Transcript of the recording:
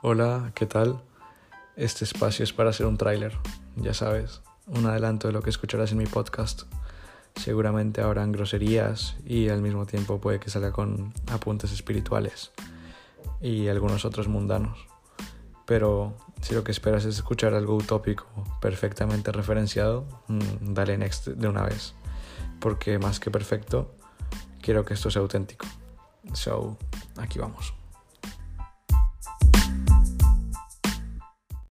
Hola, ¿qué tal? Este espacio es para hacer un tráiler, ya sabes, un adelanto de lo que escucharás en mi podcast. Seguramente habrán groserías y al mismo tiempo puede que salga con apuntes espirituales y algunos otros mundanos. Pero si lo que esperas es escuchar algo utópico perfectamente referenciado, dale next de una vez, porque más que perfecto, quiero que esto sea auténtico. So, aquí vamos.